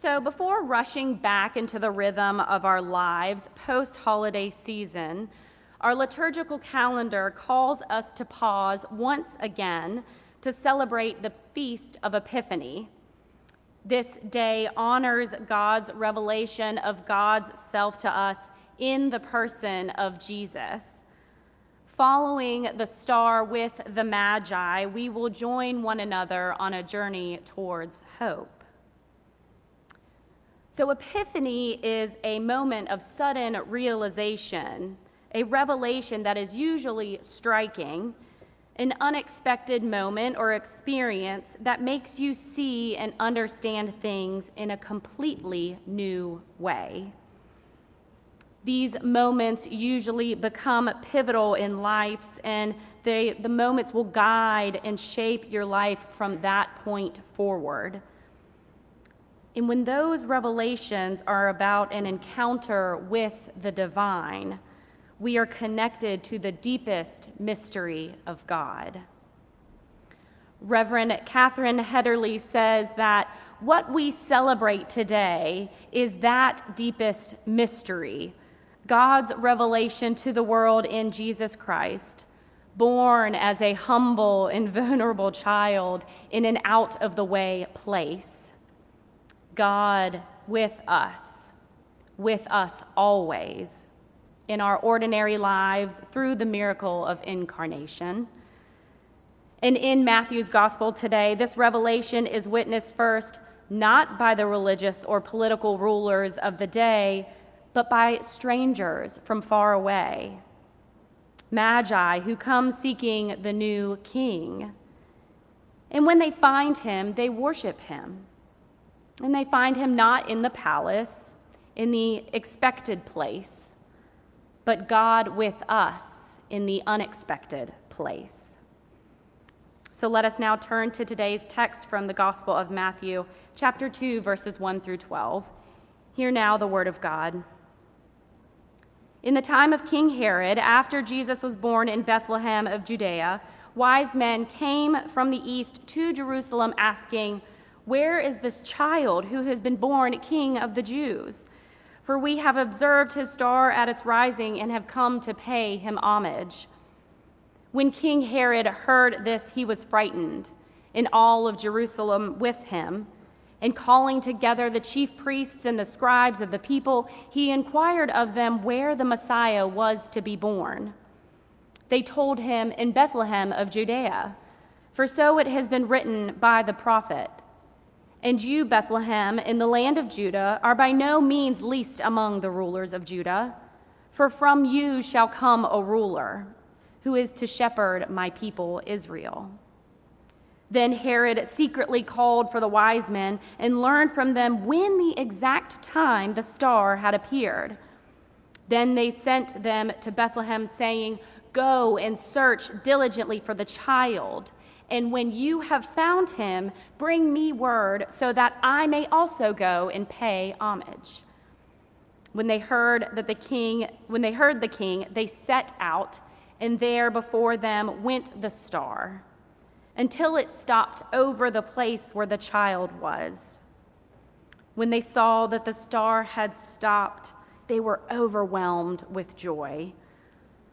So before rushing back into the rhythm of our lives post-holiday season, our liturgical calendar calls us to pause once again to celebrate the Feast of Epiphany. This day honors God's revelation of God's self to us in the person of Jesus. Following the star with the Magi, we will join one another on a journey towards hope. So Epiphany is a moment of sudden realization, a revelation that is usually striking, an unexpected moment or experience that makes you see and understand things in a completely new way. These moments usually become pivotal in lives, and the moments will guide and shape your life from that point forward. And when those revelations are about an encounter with the divine, we are connected to the deepest mystery of God. Reverend Catherine Hederle says that what we celebrate today is that deepest mystery, God's revelation to the world in Jesus Christ, born as a humble and vulnerable child in an out-of-the-way place. God with us always, in our ordinary lives through the miracle of incarnation. And in Matthew's gospel today, this revelation is witnessed first not by the religious or political rulers of the day, but by strangers from far away, Magi who come seeking the new king. And when they find him, they worship him. And they find him not in the palace, in the expected place, but God with us in the unexpected place. So let us now turn to today's text from the Gospel of Matthew, chapter 2, verses 1 through 12. Hear now the word of God. In the time of King Herod, after Jesus was born in Bethlehem of Judea, wise men came from the east to Jerusalem asking, "Where is this child who has been born King of the Jews? For we have observed his star at its rising and have come to pay him homage." When King Herod heard this, he was frightened, and all of Jerusalem with him. And calling together the chief priests and the scribes of the people, he inquired of them where the Messiah was to be born. They told him, "In Bethlehem of Judea, for so it has been written by the prophet. And you, Bethlehem, in the land of Judah, are by no means least among the rulers of Judah, for from you shall come a ruler who is to shepherd my people Israel." Then Herod secretly called for the wise men and learned from them when the exact time the star had appeared. Then they sent them to Bethlehem, saying, "Go and search diligently for the child, and when you have found him, bring me word so that I may also go and pay homage." When they heard the king, they set out, and there before them went the star, until it stopped over the place where the child was. When they saw that the star had stopped, they were overwhelmed with joy.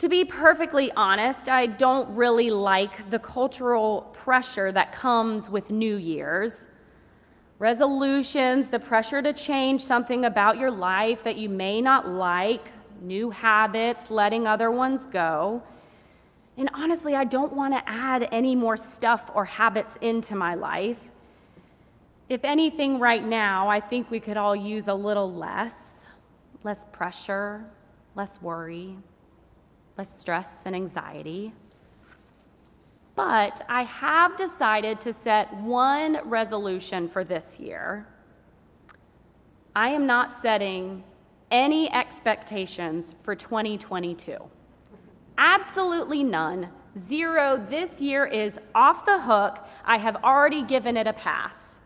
To be perfectly honest, I don't really like the cultural pressure that comes with New Year's. Resolutions, the pressure to change something about your life that you may not like, new habits, letting other ones go. And honestly, I don't want to add any more stuff or habits into my life. If anything, right now, I think we could all use a little less pressure, less worry, less stress and anxiety. But I have decided to set one resolution for this year. I am not setting any expectations for 2022. Absolutely none. Zero. This year is off the hook. I have already given it a pass.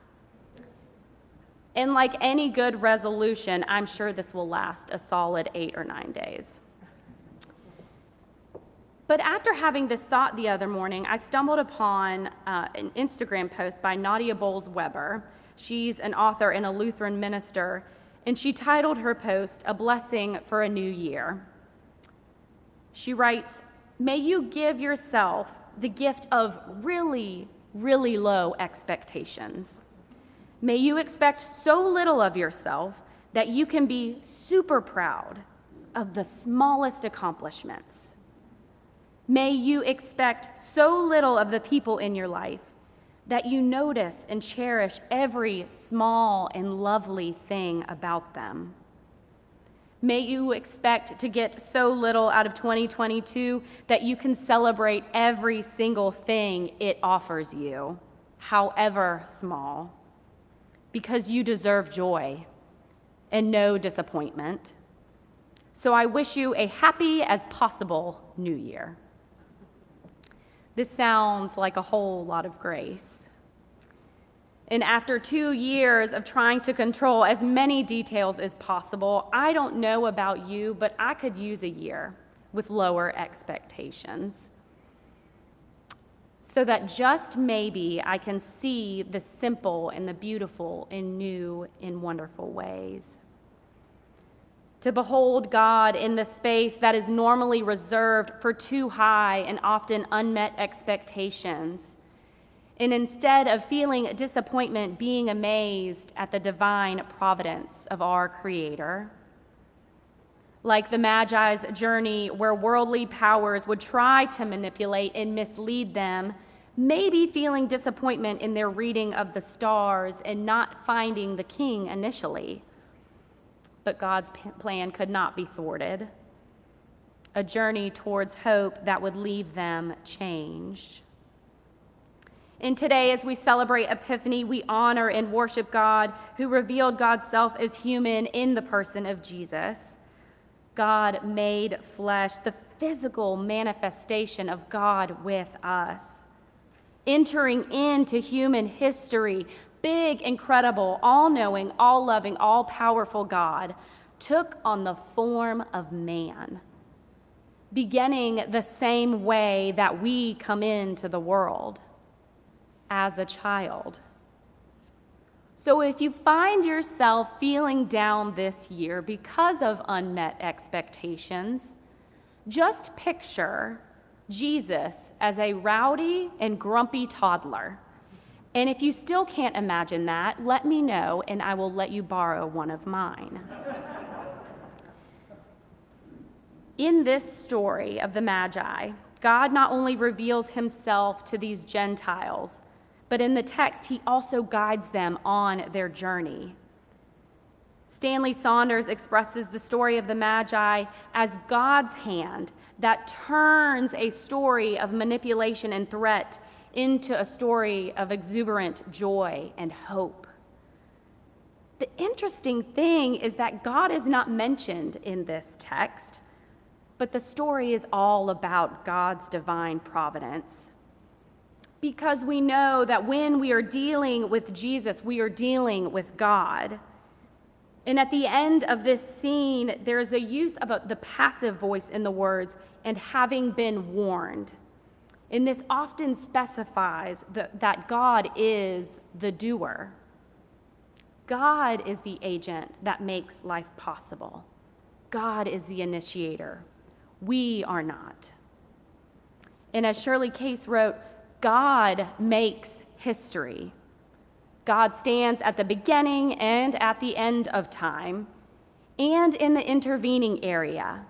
And like any good resolution, I'm sure this will last a solid 8 or 9 days. But after having this thought the other morning, I stumbled upon an Instagram post by Nadia Bolz-Weber. She's an author and a Lutheran minister, and she titled her post, "A Blessing for a New Year." She writes, "May you give yourself the gift of really, really low expectations. May you expect so little of yourself that you can be super proud of the smallest accomplishments. May you expect so little of the people in your life that you notice and cherish every small and lovely thing about them. May you expect to get so little out of 2022 that you can celebrate every single thing it offers you, however small, because you deserve joy and no disappointment. So I wish you a happy as possible New Year." This sounds like a whole lot of grace. And after 2 years of trying to control as many details as possible, I don't know about you, but I could use a year with lower expectations so that just maybe I can see the simple and the beautiful in new and wonderful ways. To behold God in the space that is normally reserved for too high and often unmet expectations, and instead of feeling disappointment, being amazed at the divine providence of our Creator. Like the Magi's journey, where worldly powers would try to manipulate and mislead them, maybe feeling disappointment in their reading of the stars and not finding the king initially. But God's plan could not be thwarted. A journey towards hope that would leave them changed. And today, as we celebrate Epiphany, we honor and worship God who revealed God's self as human in the person of Jesus. God made flesh, the physical manifestation of God with us, entering into human history. Big, incredible, all-knowing, all-loving, all-powerful God took on the form of man, beginning the same way that we come into the world, as a child. So if you find yourself feeling down this year because of unmet expectations, just picture Jesus as a rowdy and grumpy toddler. And if you still can't imagine that, let me know and I will let you borrow one of mine. In this story of the Magi, God not only reveals himself to these Gentiles, but in the text, he also guides them on their journey. Stanley Saunders expresses the story of the Magi as God's hand that turns a story of manipulation and threat into a story of exuberant joy and hope. The interesting thing is that God is not mentioned in this text, but the story is all about God's divine providence. Because we know that when we are dealing with Jesus, we are dealing with God. And at the end of this scene, there is a use of the passive voice in the words, "and having been warned." And this often specifies that God is the doer. God is the agent that makes life possible. God is the initiator. We are not. And as Shirley Case wrote, God makes history. God stands at the beginning and at the end of time, and in the intervening area,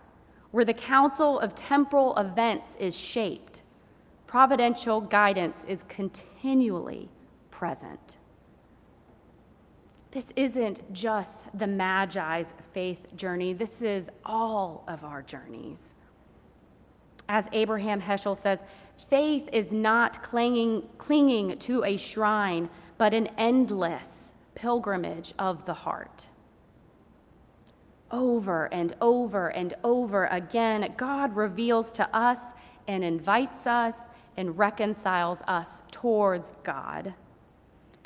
where the counsel of temporal events is shaped. Providential guidance is continually present. This isn't just the Magi's faith journey. This is all of our journeys. As Abraham Heschel says, faith is not clinging to a shrine, but an endless pilgrimage of the heart. over and over and over again, God reveals to us and invites us and reconciles us towards God,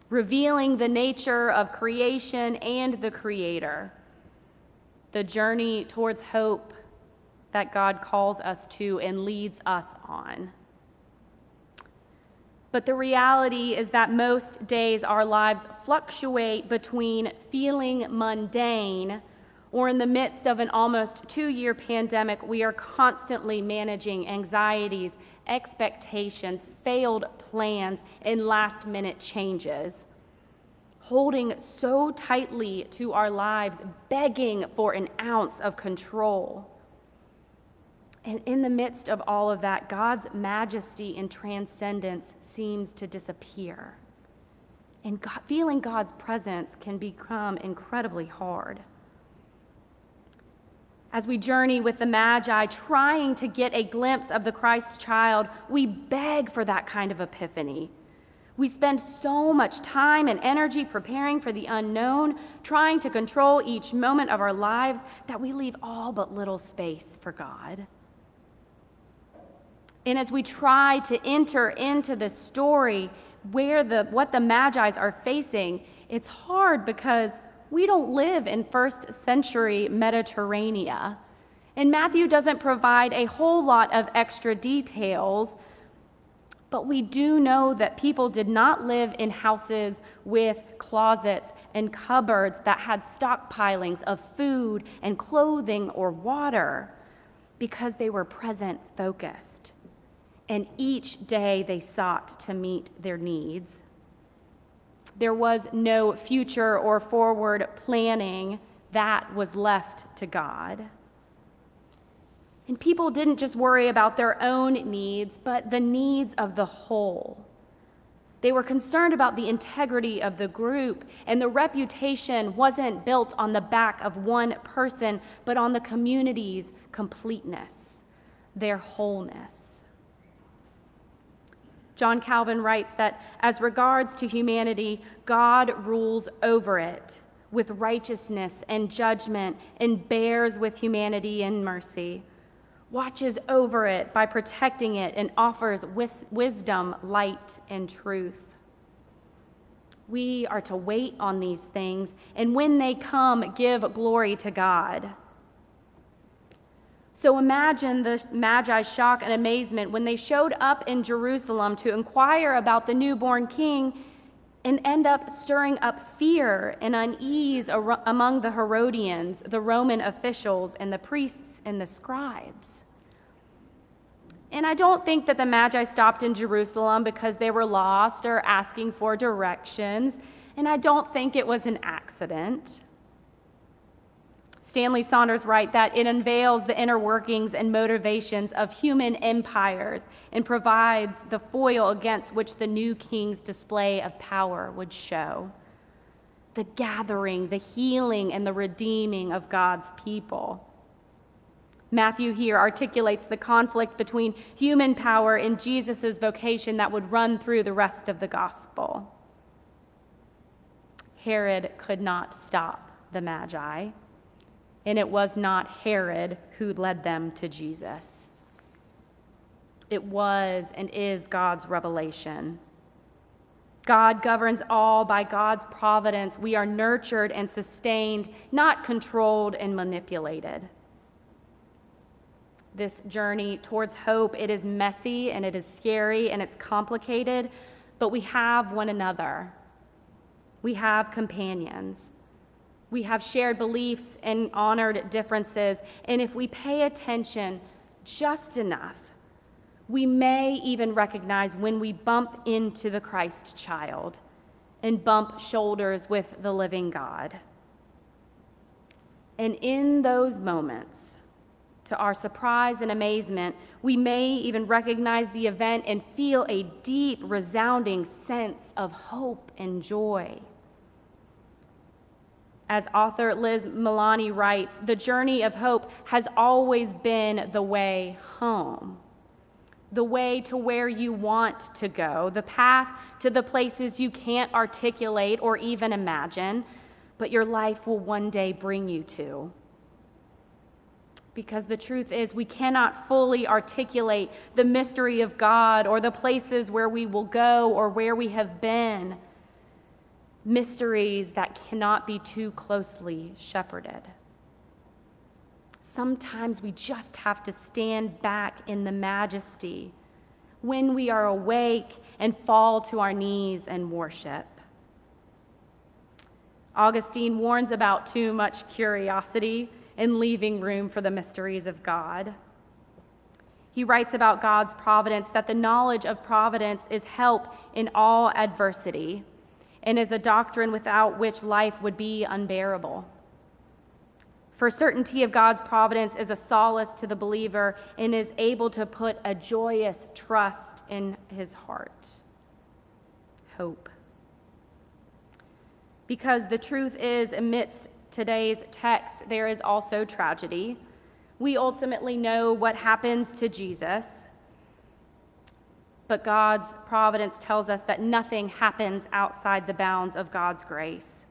revealing the nature of creation and the Creator, the journey towards hope that God calls us to and leads us on. But the reality is that most days our lives fluctuate between feeling mundane, or in the midst of an almost 2-year pandemic, we are constantly managing anxieties, expectations, failed plans, and last-minute changes, holding so tightly to our lives, begging for an ounce of control. And in the midst of all of that, God's majesty and transcendence seems to disappear. And feeling God's presence can become incredibly hard. As we journey with the Magi, trying to get a glimpse of the Christ child, we beg for that kind of epiphany. We spend so much time and energy preparing for the unknown, trying to control each moment of our lives, that we leave all but little space for God. And as we try to enter into this story, what the Magi's are facing, it's hard because we don't live in first-century Mediterranean, and Matthew doesn't provide a whole lot of extra details, but we do know that people did not live in houses with closets and cupboards that had stockpilings of food and clothing or water, because they were present-focused, and each day they sought to meet their needs. There was no future or forward planning. That was left to God. And people didn't just worry about their own needs, but the needs of the whole. They were concerned about the integrity of the group, and the reputation wasn't built on the back of one person, but on the community's completeness, their wholeness. John Calvin writes that, as regards to humanity, God rules over it with righteousness and judgment, and bears with humanity in mercy, watches over it by protecting it, and offers wisdom, light, and truth. We are to wait on these things, and when they come, give glory to God. So imagine the Magi's shock and amazement when they showed up in Jerusalem to inquire about the newborn king, and end up stirring up fear and unease among the Herodians, the Roman officials, and the priests and the scribes. And I don't think that the Magi stopped in Jerusalem because they were lost or asking for directions, and I don't think it was an accident. Stanley Saunders writes that it unveils the inner workings and motivations of human empires and provides the foil against which the new king's display of power would show. The gathering, the healing, and the redeeming of God's people. Matthew here articulates the conflict between human power and Jesus' vocation that would run through the rest of the gospel. Herod could not stop the Magi. And it was not Herod who led them to Jesus. It was and is God's revelation. God governs all by God's providence. We are nurtured and sustained, not controlled and manipulated. This journey towards hope, it is messy and it is scary and it's complicated, but we have one another. We have companions. We have shared beliefs and honored differences, and if we pay attention just enough, we may even recognize when we bump into the Christ child and bump shoulders with the living God. And in those moments, to our surprise and amazement, we may even recognize the event and feel a deep, resounding sense of hope and joy. As author Liz Milani writes, the journey of hope has always been the way home, the way to where you want to go, the path to the places you can't articulate or even imagine, but your life will one day bring you to. Because the truth is, we cannot fully articulate the mystery of God or the places where we will go or where we have been. Mysteries that cannot be too closely shepherded. Sometimes we just have to stand back in the majesty when we are awake and fall to our knees and worship. Augustine warns about too much curiosity and leaving room for the mysteries of God. He writes about God's providence, that the knowledge of providence is help in all adversity and is a doctrine without which life would be unbearable. For certainty of God's providence is a solace to the believer and is able to put a joyous trust in his heart. Hope. Because the truth is, amidst today's text, there is also tragedy. We ultimately know what happens to Jesus, but God's providence tells us that nothing happens outside the bounds of God's grace.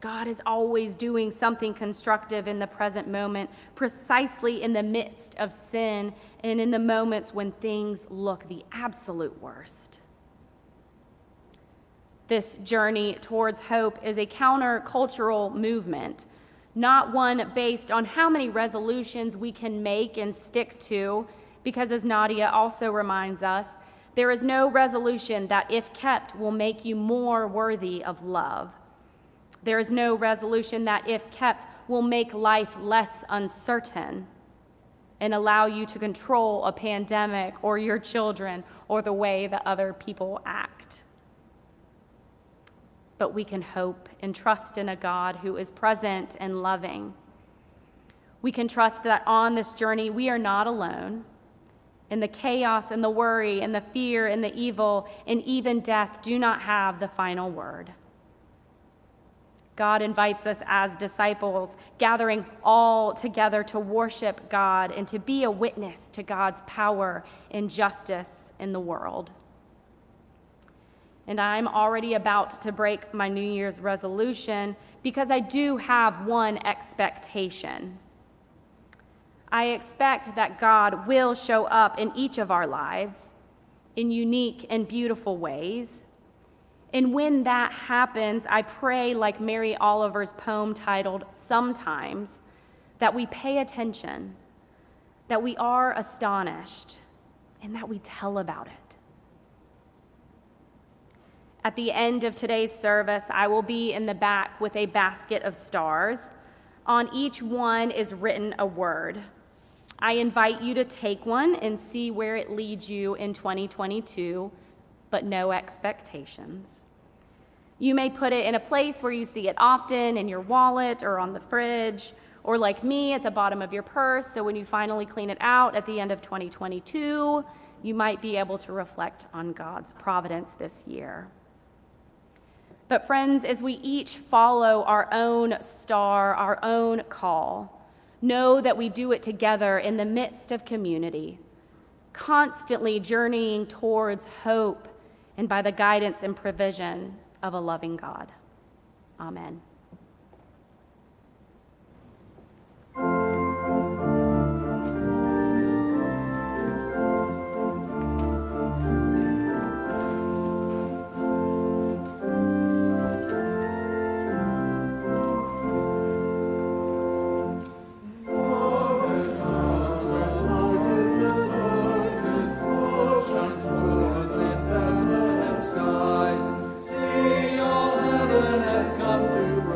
God is always doing something constructive in the present moment, precisely in the midst of sin and in the moments when things look the absolute worst. This journey towards hope is a countercultural movement, not one based on how many resolutions we can make and stick to, because as Nadia also reminds us, there is no resolution that, if kept, will make you more worthy of love. There is no resolution that, if kept, will make life less uncertain and allow you to control a pandemic or your children or the way that other people act. But we can hope and trust in a God who is present and loving. We can trust that on this journey we are not alone. And the chaos and the worry and the fear and the evil and even death do not have the final word. God invites us as disciples, gathering all together to worship God and to be a witness to God's power and justice in the world. And I'm already about to break my New Year's resolution because I do have one expectation. I expect that God will show up in each of our lives in unique and beautiful ways. And when that happens, I pray, like Mary Oliver's poem titled Sometimes, that we pay attention, that we are astonished, and that we tell about it. At the end of today's service, I will be in the back with a basket of stars. On each one is written a word. I invite you to take one and see where it leads you in 2022, but no expectations. You may put it in a place where you see it often, in your wallet or on the fridge, or like me, at the bottom of your purse, so when you finally clean it out at the end of 2022, you might be able to reflect on God's providence this year. But friends, as we each follow our own star, our own call, know that we do it together in the midst of community, constantly journeying towards hope and by the guidance and provision of a loving God. Amen. Come to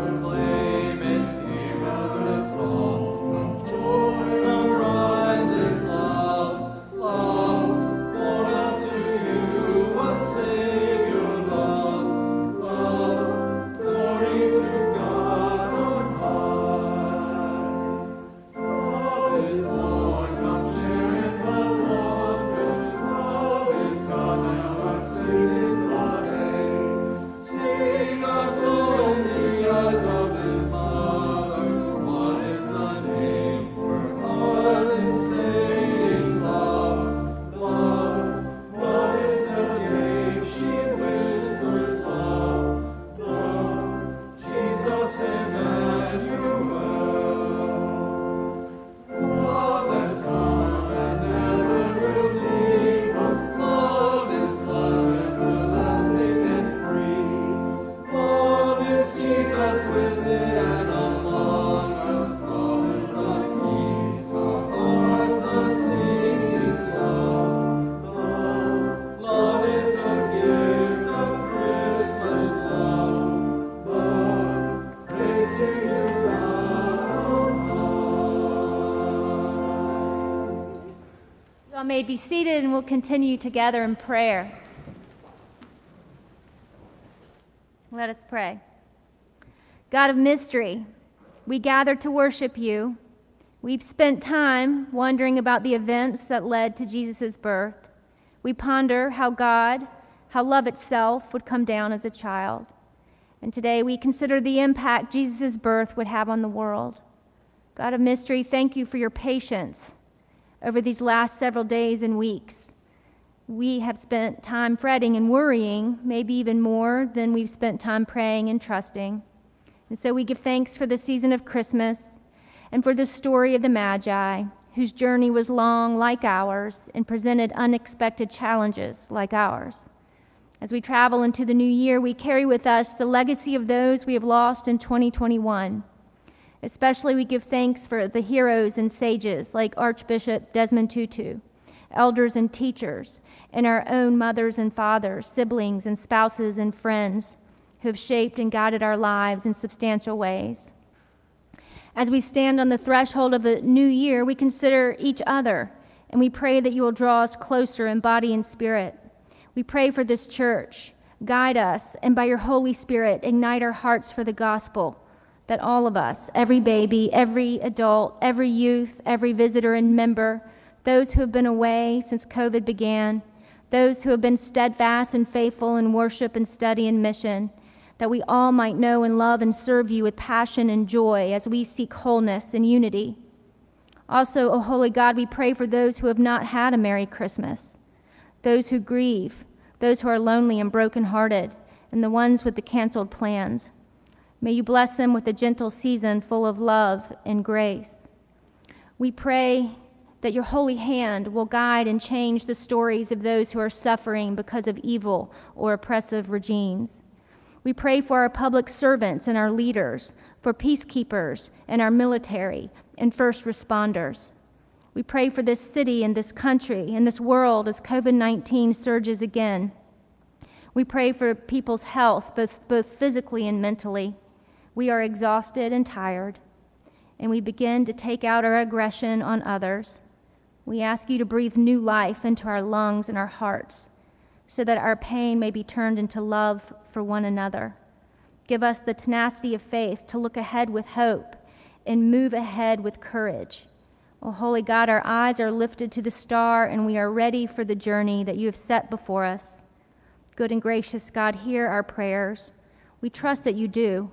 may be seated and we'll continue together in prayer. Let us pray. God of mystery, we gather to worship you. We've spent time wondering about the events that led to Jesus' birth. We ponder how God, how love itself would come down as a child. And today we consider the impact Jesus' birth would have on the world. God of mystery, thank you for your patience over these last several days and weeks. We have spent time fretting and worrying, maybe even more than we've spent time praying and trusting. And so we give thanks for the season of Christmas and for the story of the Magi, whose journey was long like ours and presented unexpected challenges like ours. As we travel into the new year, we carry with us the legacy of those we have lost in 2021. Especially we give thanks for the heroes and sages like Archbishop Desmond Tutu, elders and teachers, and our own mothers and fathers, siblings and spouses and friends who have shaped and guided our lives in substantial ways. As we stand on the threshold of a new year, we consider each other, and we pray that you will draw us closer in body and spirit. We pray for this church. Guide us, and by your Holy Spirit, ignite our hearts for the gospel, that all of us, every baby, every adult, every youth, every visitor and member, those who have been away since COVID began, those who have been steadfast and faithful in worship and study and mission, that we all might know and love and serve you with passion and joy as we seek wholeness and unity. Also, O holy God, we pray for those who have not had a Merry Christmas, those who grieve, those who are lonely and brokenhearted, and the ones with the canceled plans. May you bless them with a gentle season full of love and grace. We pray that your holy hand will guide and change the stories of those who are suffering because of evil or oppressive regimes. We pray for our public servants and our leaders, for peacekeepers and our military and first responders. We pray for this city and this country and this world as COVID-19 surges again. We pray for people's health, both physically and mentally. We are exhausted and tired, and we begin to take out our aggression on others. We ask you to breathe new life into our lungs and our hearts, so that our pain may be turned into love for one another. Give us the tenacity of faith to look ahead with hope and move ahead with courage. O holy God, our eyes are lifted to the star, and we are ready for the journey that you have set before us. Good and gracious God, hear our prayers. We trust that you do,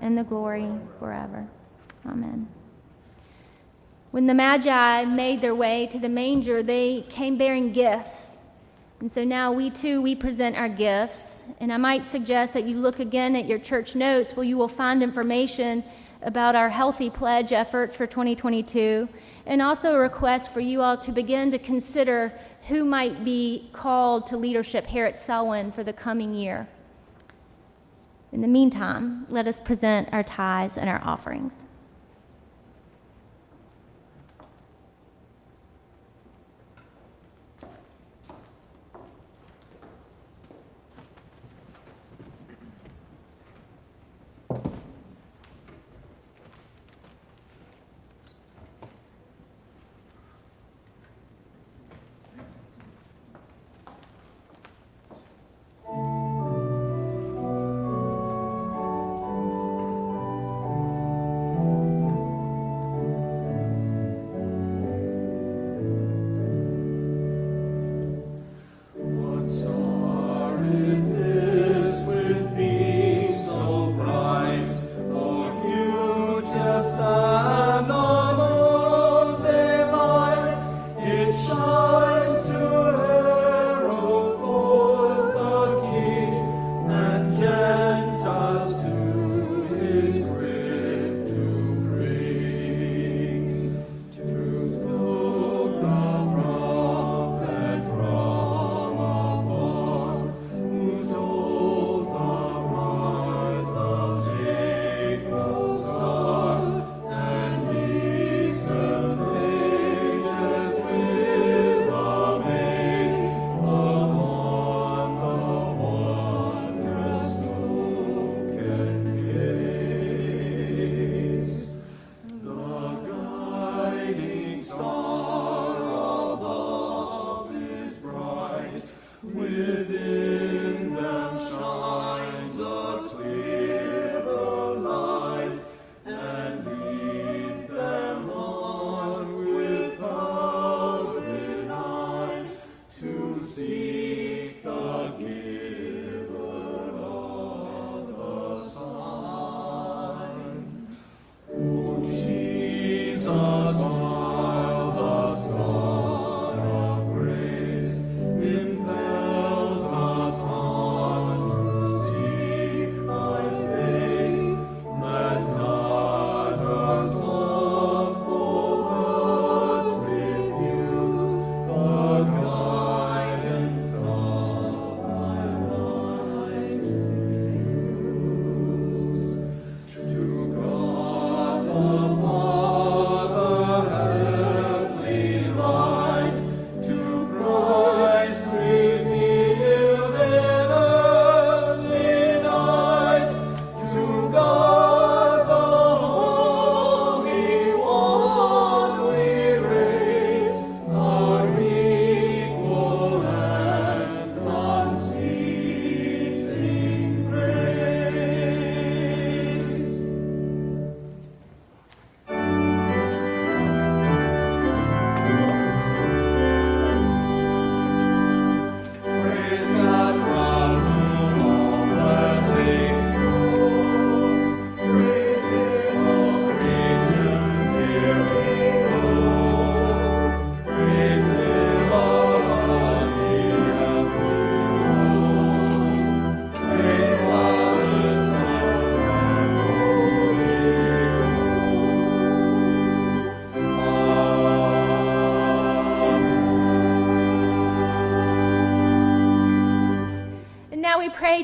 and the glory forever. Amen. When the Magi made their way to the manger, they came bearing gifts. And so now we present our gifts. And I might suggest that you look again at your church notes where you will find information about our Healthy Pledge efforts for 2022, and also a request for you all to begin to consider who might be called to leadership here at Selwyn for the coming year. In the meantime, let us present our tithes and our offerings.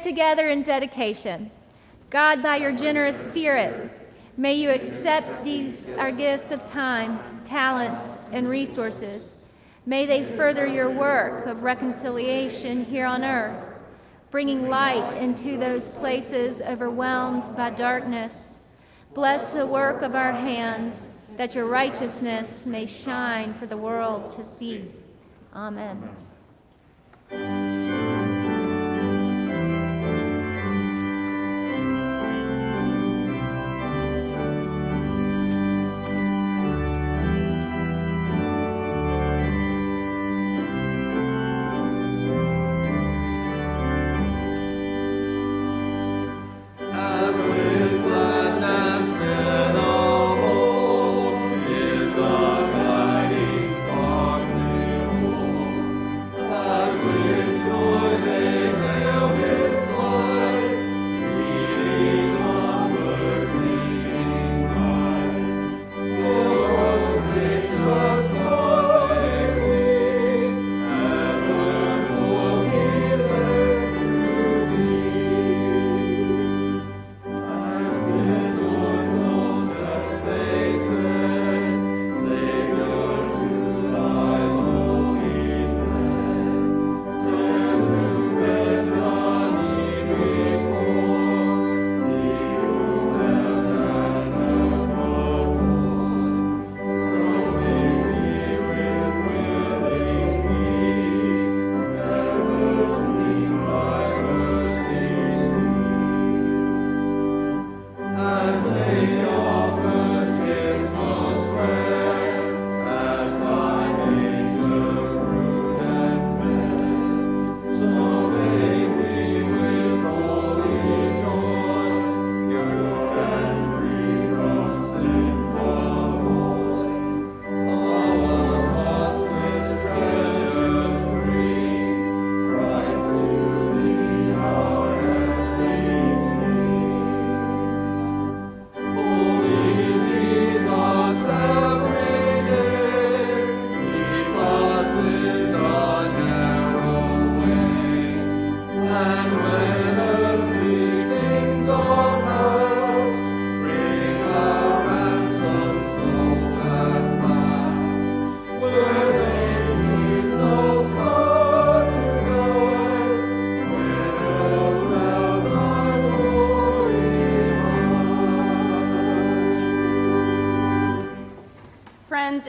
pray together in dedication. God, by your generous Spirit, may you accept these, our gifts of time, talents, and resources. May they further your work of reconciliation here on earth, bringing light into those places overwhelmed by darkness. Bless the work of our hands, that your righteousness may shine for the world to see. Amen.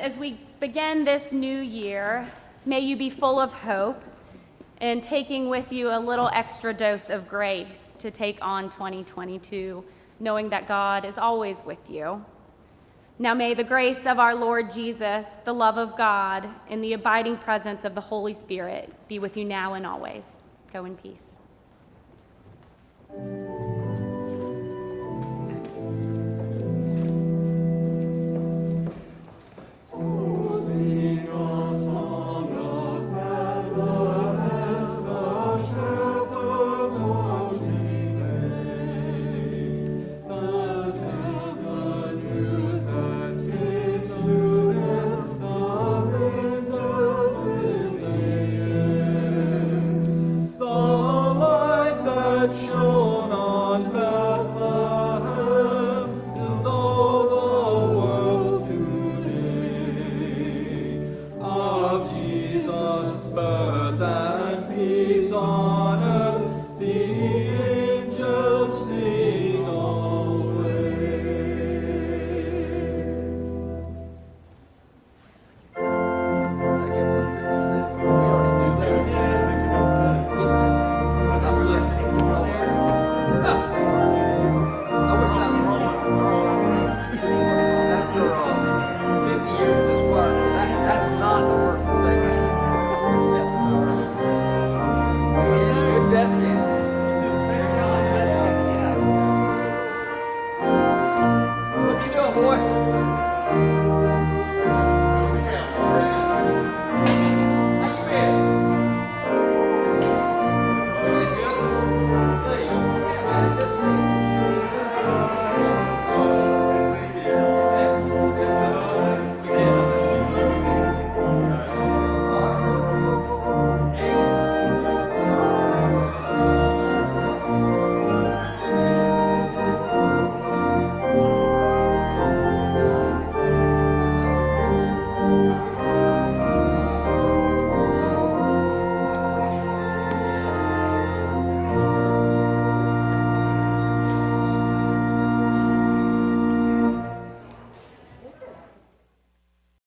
As we begin this new year, may you be full of hope and taking with you a little extra dose of grace to take on 2022, knowing that God is always with you. Now may the grace of our Lord Jesus, the love of God, and the abiding presence of the Holy Spirit be with you now and always. Go in peace.